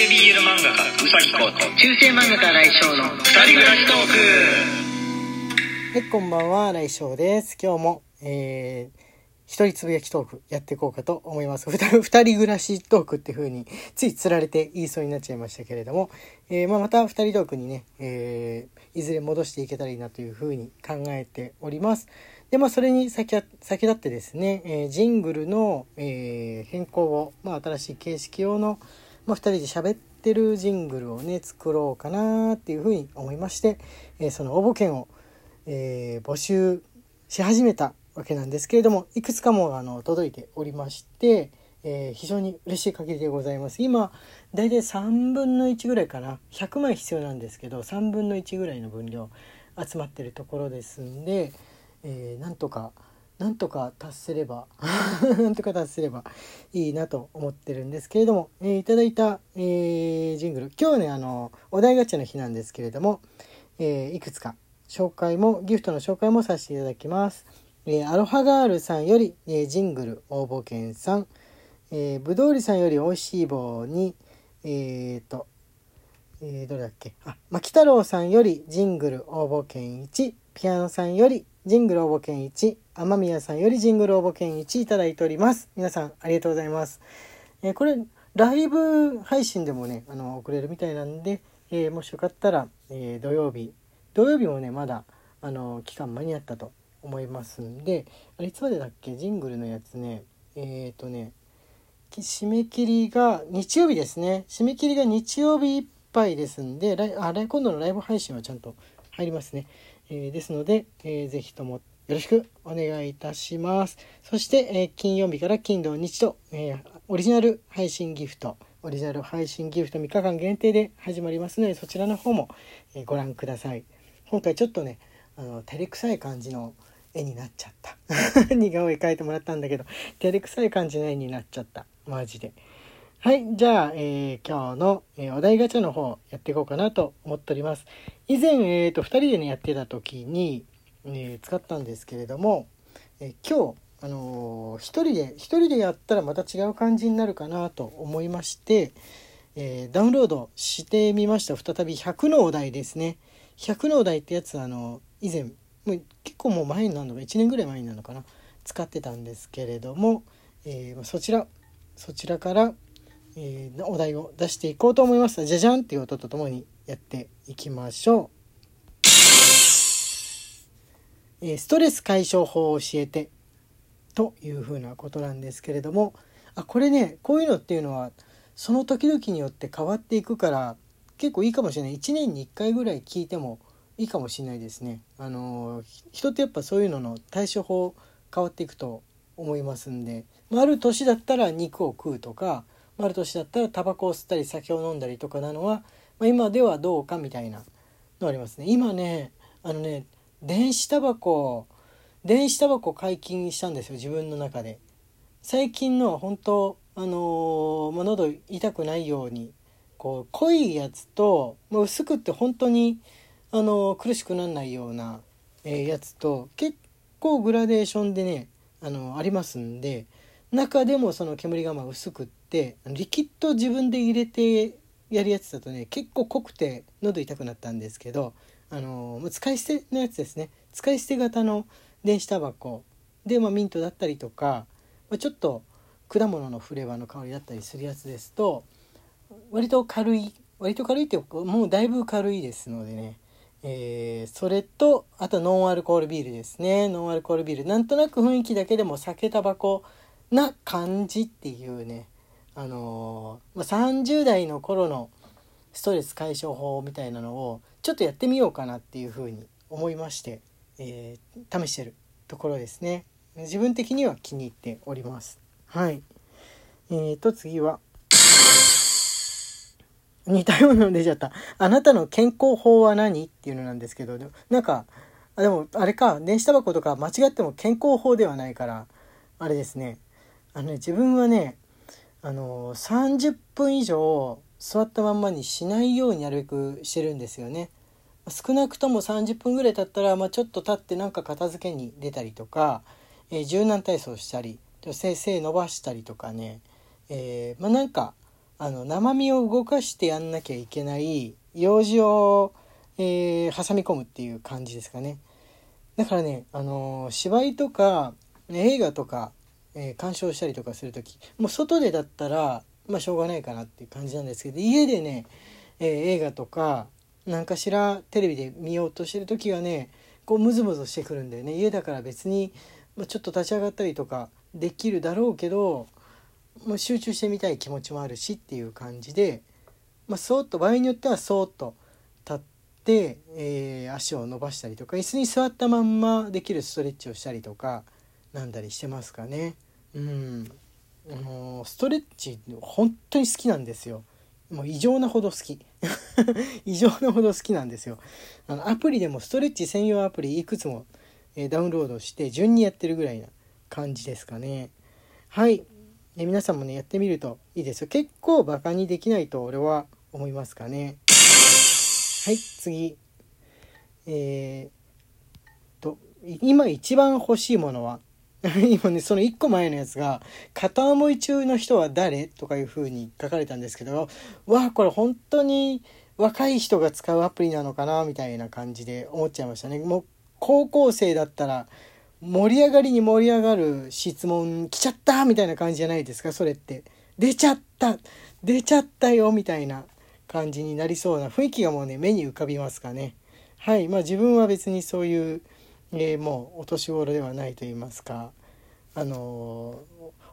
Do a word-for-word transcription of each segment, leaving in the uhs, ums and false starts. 級 ビーエル 漫画家うさぎこと中世漫画家来翔の二人暮らしトーク。はい、こんばんは、来翔です。今日も、えー、一人つぶやきトークやっていこうかと思います。二人暮らしトークって風についつられて言いそうになっちゃいましたけれども、えーまあ、また二人トークにね、えー、いずれ戻していけたらいいなという風に考えております。で、まあ、それに 先, 先立ってですね、えー、ジングルの、えー、変更を、まあ、新しい形式用の、まあ、ふたりで喋ってるジングルをね、作ろうかなっていうふうに思いまして、えー、その応募券を、えー、募集し始めたわけなんですけれども、いくつかもあの届いておりまして、えー、非常に嬉しい限りでございます。今、だいたいさんぶんのいちぐらいかな、ひゃくまい必要なんですけど、さんぶんのいちぐらいの分量集まってるところですんで、えー、なんとかなんとか達せればなんとか達せればいいなと思ってるんですけれども、えー、いただいた、えー、ジングル、今日ね、あのお題ガチャの日なんですけれども、えー、いくつか紹介もギフトの紹介もさせていただきます。えー、アロハガールさんより、えー、ジングル応募券さん、えー、ぶどうりさんよりおいしい棒に、えーとえー、どれだっけあ、牧太郎さんよりジングル応募券いち、ピアノさんよりジングル応募券いち、天宮さんよりジングル応募券いちいただいております。皆さんありがとうございます。えー、これライブ配信でもね、あの送れるみたいなんで、えー、もしよかったら、えー、土曜日土曜日もね、まだあの期間間に合ったと思いますんで、あれいつまでだっけ、ジングルのやつね、えーとね締め切りが日曜日ですね。締め切りが日曜日いっぱいですんで、あれ今度のライブ配信はちゃんと入りますね。えー、ですので、えー、ぜひともよろしくお願いいたします。そして、えー、金曜日から金土日と、えー、オリジナル配信ギフト、オリジナル配信ギフトみっかかん限定で始まりますので、そちらの方も、えー、ご覧ください。今回ちょっとね、あの照れくさい感じの絵になっちゃった。似顔絵描いてもらったんだけど、照れくさい感じの絵になっちゃった。マジで。はい、じゃあ、えー、今日の、えー、お題ガチャの方やっていこうかなと思っております。以前、えーと、ふたりでね、やってた時に、えー、使ったんですけれども、えー、今日、あのー、一人で、一人でやったらまた違う感じになるかなと思いまして、えー、ダウンロードしてみました。再びひゃくのお題ですね。ひゃくのお題ってやつ、あのー、以前、もう結構もう前になるのか、いちねんぐらい前になるのかな、使ってたんですけれども、えー、そちら、そちらから、えー、お題を出していこうと思います。じゃじゃんっていう音とともにやっていきましょう。えー、ストレス解消法を教えてというふうなことなんですけれども、あ、これね、こういうのっていうのはその時々によって変わっていくから結構いいかもしれない。いちねんにいっかいぐらい聞いてもいいかもしれないですね。あのー、人ってやっぱそういうのの対処法変わっていくと思いますんで、まあ、ある年だったら肉を食うとか、ある年だったらタバコを吸ったり酒を飲んだりとかなのは、まあ、今ではどうかみたいなのありますね。今ね、あのね、電子タバコ電子タバコ解禁したんですよ、自分の中で。最近の本当、あのーまあ、喉痛くないようにこう濃いやつと、まあ、薄くって本当に、あのー、苦しくならないような、えー、やつと結構グラデーションでね、あのー、ありますんで、中でもその煙がまあ薄くって、リキッド自分で入れてやるやつだとね、結構濃くて喉痛くなったんですけど、あのー、使い捨てのやつですね。使い捨て型の電子タバコで、まあ、ミントだったりとか、まあ、ちょっと果物のフレーバーの香りだったりするやつですと、割と軽い割と軽いってもうだいぶ軽いですのでね、えー、それとあとノンアルコールビールですね。ノンアルコールビール、なんとなく雰囲気だけでも酒タバコな感じっていうね、あのー、さんじゅう代の頃のストレス解消法みたいなのをちょっとやってみようかなっていうふうに思いまして、えー、試してるところですね。自分的には気に入っております。はい、えーと次は似たようなの出ちゃった。あなたの健康法は何っていうのなんですけど、なんかでもあれか、電子タバコとか間違っても健康法ではないからあれですね。あのね、自分はね、あのー、さんじゅっぷん以上座ったまんまにしないようになるべくしてるんですよね。少なくともさんじゅっぷんぐらい経ったら、まあ、ちょっと経ってなんか片付けに出たりとか、えー、柔軟体操したり、背伸ばしたりとかね、えーまあ、なんかあの生身を動かしてやんなきゃいけない用事を、えー、挟み込むっていう感じですかね。だからね、あのー、芝居とか映画とか、えー、鑑賞したりとかするとき、もう外でだったらまあしょうがないかなっていう感じなんですけど、家でね、えー、映画とか何かしらテレビで見ようとしてるときはね、こうムズムズしてくるんだよね。家だから別に、まあ、ちょっと立ち上がったりとかできるだろうけど、もう集中してみたい気持ちもあるしっていう感じで、まあ、そーっと場合によってはそーっと立って、えー、足を伸ばしたりとか、椅子に座ったまんまできるストレッチをしたりとかなんだりしてますかね。うん、あのー、ストレッチ本当に好きなんですよ。もう異常なほど好き異常なほど好きなんですよ。あのアプリでもストレッチ専用アプリいくつも、えー、ダウンロードして順にやってるぐらいな感じですかね。はい、で皆さんもねやってみるといいですよ。結構バカにできないと俺は思いますかね。はい、次、えー、と今一番欲しいものは今ねそのいっこまえのやつが片思い中の人は誰とかいう風に書かれたんですけど、わあこれ本当に若い人が使うアプリなのかなみたいな感じで思っちゃいましたね。もう高校生だったら盛り上がりに盛り上がる質問来ちゃったみたいな感じじゃないですか。それって出ちゃった出ちゃったよみたいな感じになりそうな雰囲気がもうね目に浮かびますかね。はい、まあ自分は別にそういう、えー、もうお年頃ではないと言いますか、あの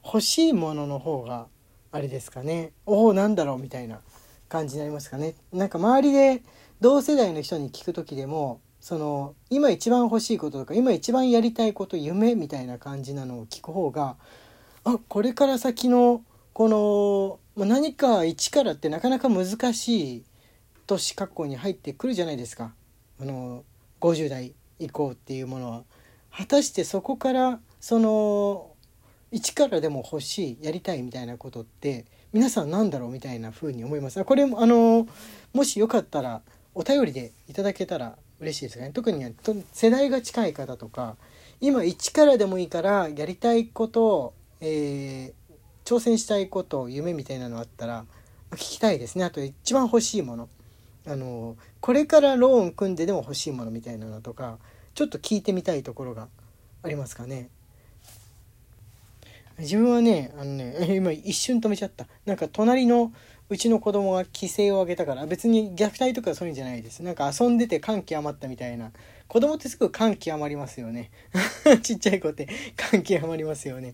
ー、欲しいものの方があれですかね。おおなんだろうみたいな感じになりますかね。なんか周りで同世代の人に聞くときでも、その今一番欲しいこととか今一番やりたいこと夢みたいな感じなのを聞く方が、あこれから先のこの何か一からってなかなか難しい年格好に入ってくるじゃないですか。あのごじゅう代以降っていうものは果たしてそこからその一からでも欲しいやりたいみたいなことって皆さんなんだろうみたいな風に思います。これもあのもしよかったらお便りでいただけたら嬉しいですね。特に世代が近い方とか、今一からでもいいからやりたいこと、えー、挑戦したいこと、夢みたいなのあったら聞きたいですね。あと一番欲しいもの、あのこれからローン組んででも欲しいものみたいなのとか、ちょっと聞いてみたいところがありますかね。自分はね、あのね、今一瞬止めちゃった。なんか隣のうちの子供が規制を上げたから、別に虐待とかそういうんじゃないです。なんか遊んでて感極まったみたいな。子供ってすぐ感極まりますよねちっちゃい子って感極まりますよね。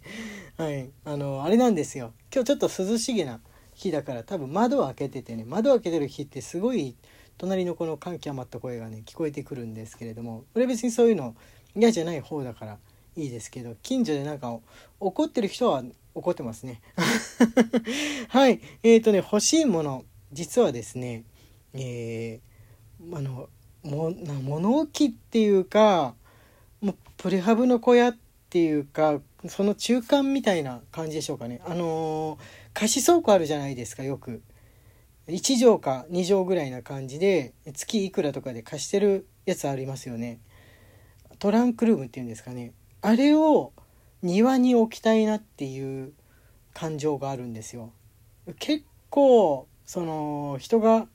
はい、あのあれなんですよ。今日ちょっと涼しげな日だから多分窓を開けててね、窓を開けてる日ってすごい隣の子の感極まった声がね聞こえてくるんですけれども、俺別にそういうの嫌じゃない方だからいいですけど、近所でなんか怒ってる人は怒ってますねはい、えーとね、欲しいもの、実はですね、えー、あのも物置っていうか、もうプレハブの小屋っていうか、その中間みたいな感じでしょうかね。あのー、貸し倉庫あるじゃないですか。よくいち畳かに畳ぐらいな感じで月いくらとかで貸してるやつありますよね。トランクルームっていうんですかね。あれを庭に置きたいなっていう感情があるんですよ。結構その人が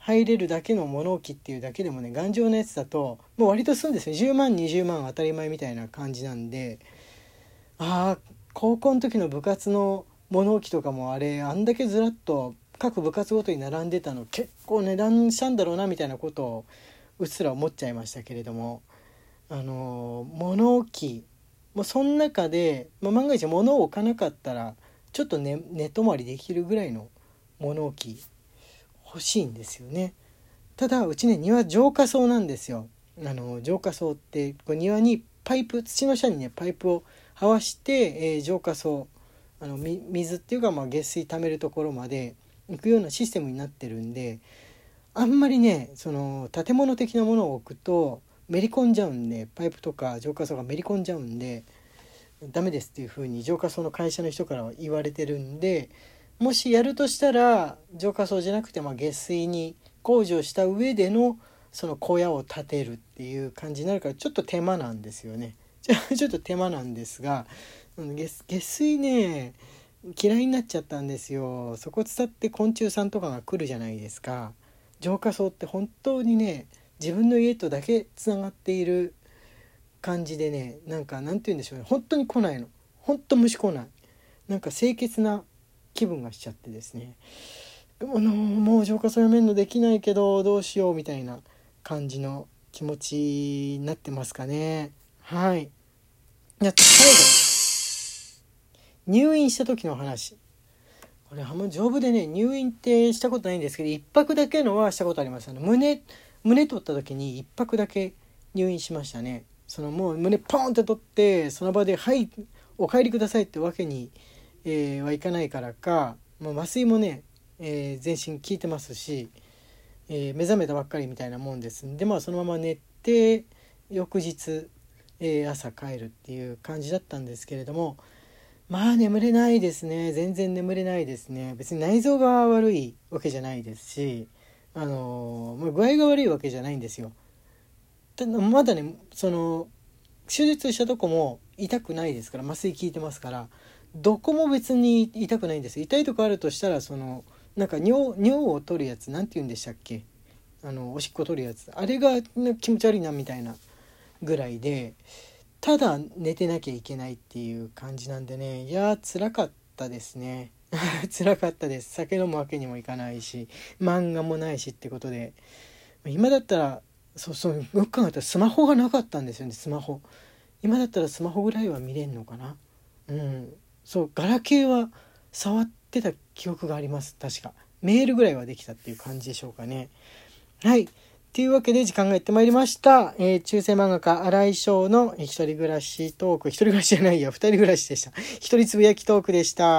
入れるだけの物置っていうだけでもね、頑丈なやつだともう割とするんですね。じゅうまんにじゅうまん当たり前みたいな感じなんで、ああ高校の時の部活の物置とかもあれあんだけずらっと各部活ごとに並んでたの、結構値段したんだろうなみたいなことをうっすら思っちゃいましたけれども、あの物置もうその中で、まあ、万が一物を置かなかったらちょっと 寝, 寝泊まりできるぐらいの物置欲しいんですよね。ただうちね庭浄化槽なんですよ。あの浄化槽ってこう庭にパイプ、土の下にねパイプをはわして、えー、浄化槽、あの水っていうか、まあ、下水溜めるところまで行くようなシステムになってるんで、あんまりねその建物的なものを置くとめり込んじゃうんで、パイプとか浄化槽がめり込んじゃうんでダメですっていう風に浄化槽の会社の人からは言われてるんで、もしやるとしたら浄化槽じゃなくて、まあ下水に工事をした上でのその小屋を建てるっていう感じになるから、ちょっと手間なんですよね。ちょっと手間なんですが、下水ね嫌いになっちゃったんですよ。そこ伝って昆虫さんとかが来るじゃないですか。浄化層って本当にね、自分の家とだけつながっている感じでね、なんかなんて言うんでしょうね、本当に来ないの、本当虫来ない、なんか清潔な気分がしちゃってですね、あのもう浄化層やめるのできないけどどうしようみたいな感じの気持ちになってますかね。はい。じゃあ最後、入院した時の話。これあんま丈夫でね、入院ってしたことないんですけど、一泊だけのはしたことあります。あの胸胸取った時に一泊だけ入院しましたね。そのもう胸ポーンって取ってその場ではいお帰りくださいってわけに、えー、はいかないからか、まあ、麻酔もね、えー、全身効いてますし、えー、目覚めたばっかりみたいなもんですんで、まあそのまま寝て翌日、えー、朝帰るっていう感じだったんですけれども。まあ眠れないですね。全然眠れないですね。別に内臓が悪いわけじゃないですし、あのー、具合が悪いわけじゃないんですよ。ただまだね、その手術したとこも痛くないですから、麻酔効いてますから、どこも別に痛くないんですよ。痛いとこあるとしたら、そのなんか 尿, 尿を取るやつ、なんて言うんでしたっけ、あのおしっこ取るやつ、あれが気持ち悪いなみたいなぐらいで、ただ寝てなきゃいけないっていう感じなんでね、いやー辛かったですね辛かったです。酒飲むわけにもいかないし、漫画もないしってことで、今だったらそうそう、よく考えたらスマホがなかったんですよね。スマホ今だったらスマホぐらいは見れんのかな。うん、そう、ガラケーは触ってた記憶があります。確かメールぐらいはできたっていう感じでしょうかね。はい、というわけで時間がやってまいりました。えー、中世漫画家荒井翔の一人暮らしトーク、一人暮らしじゃないや、二人暮らしでした。一人つぶやきトークでした。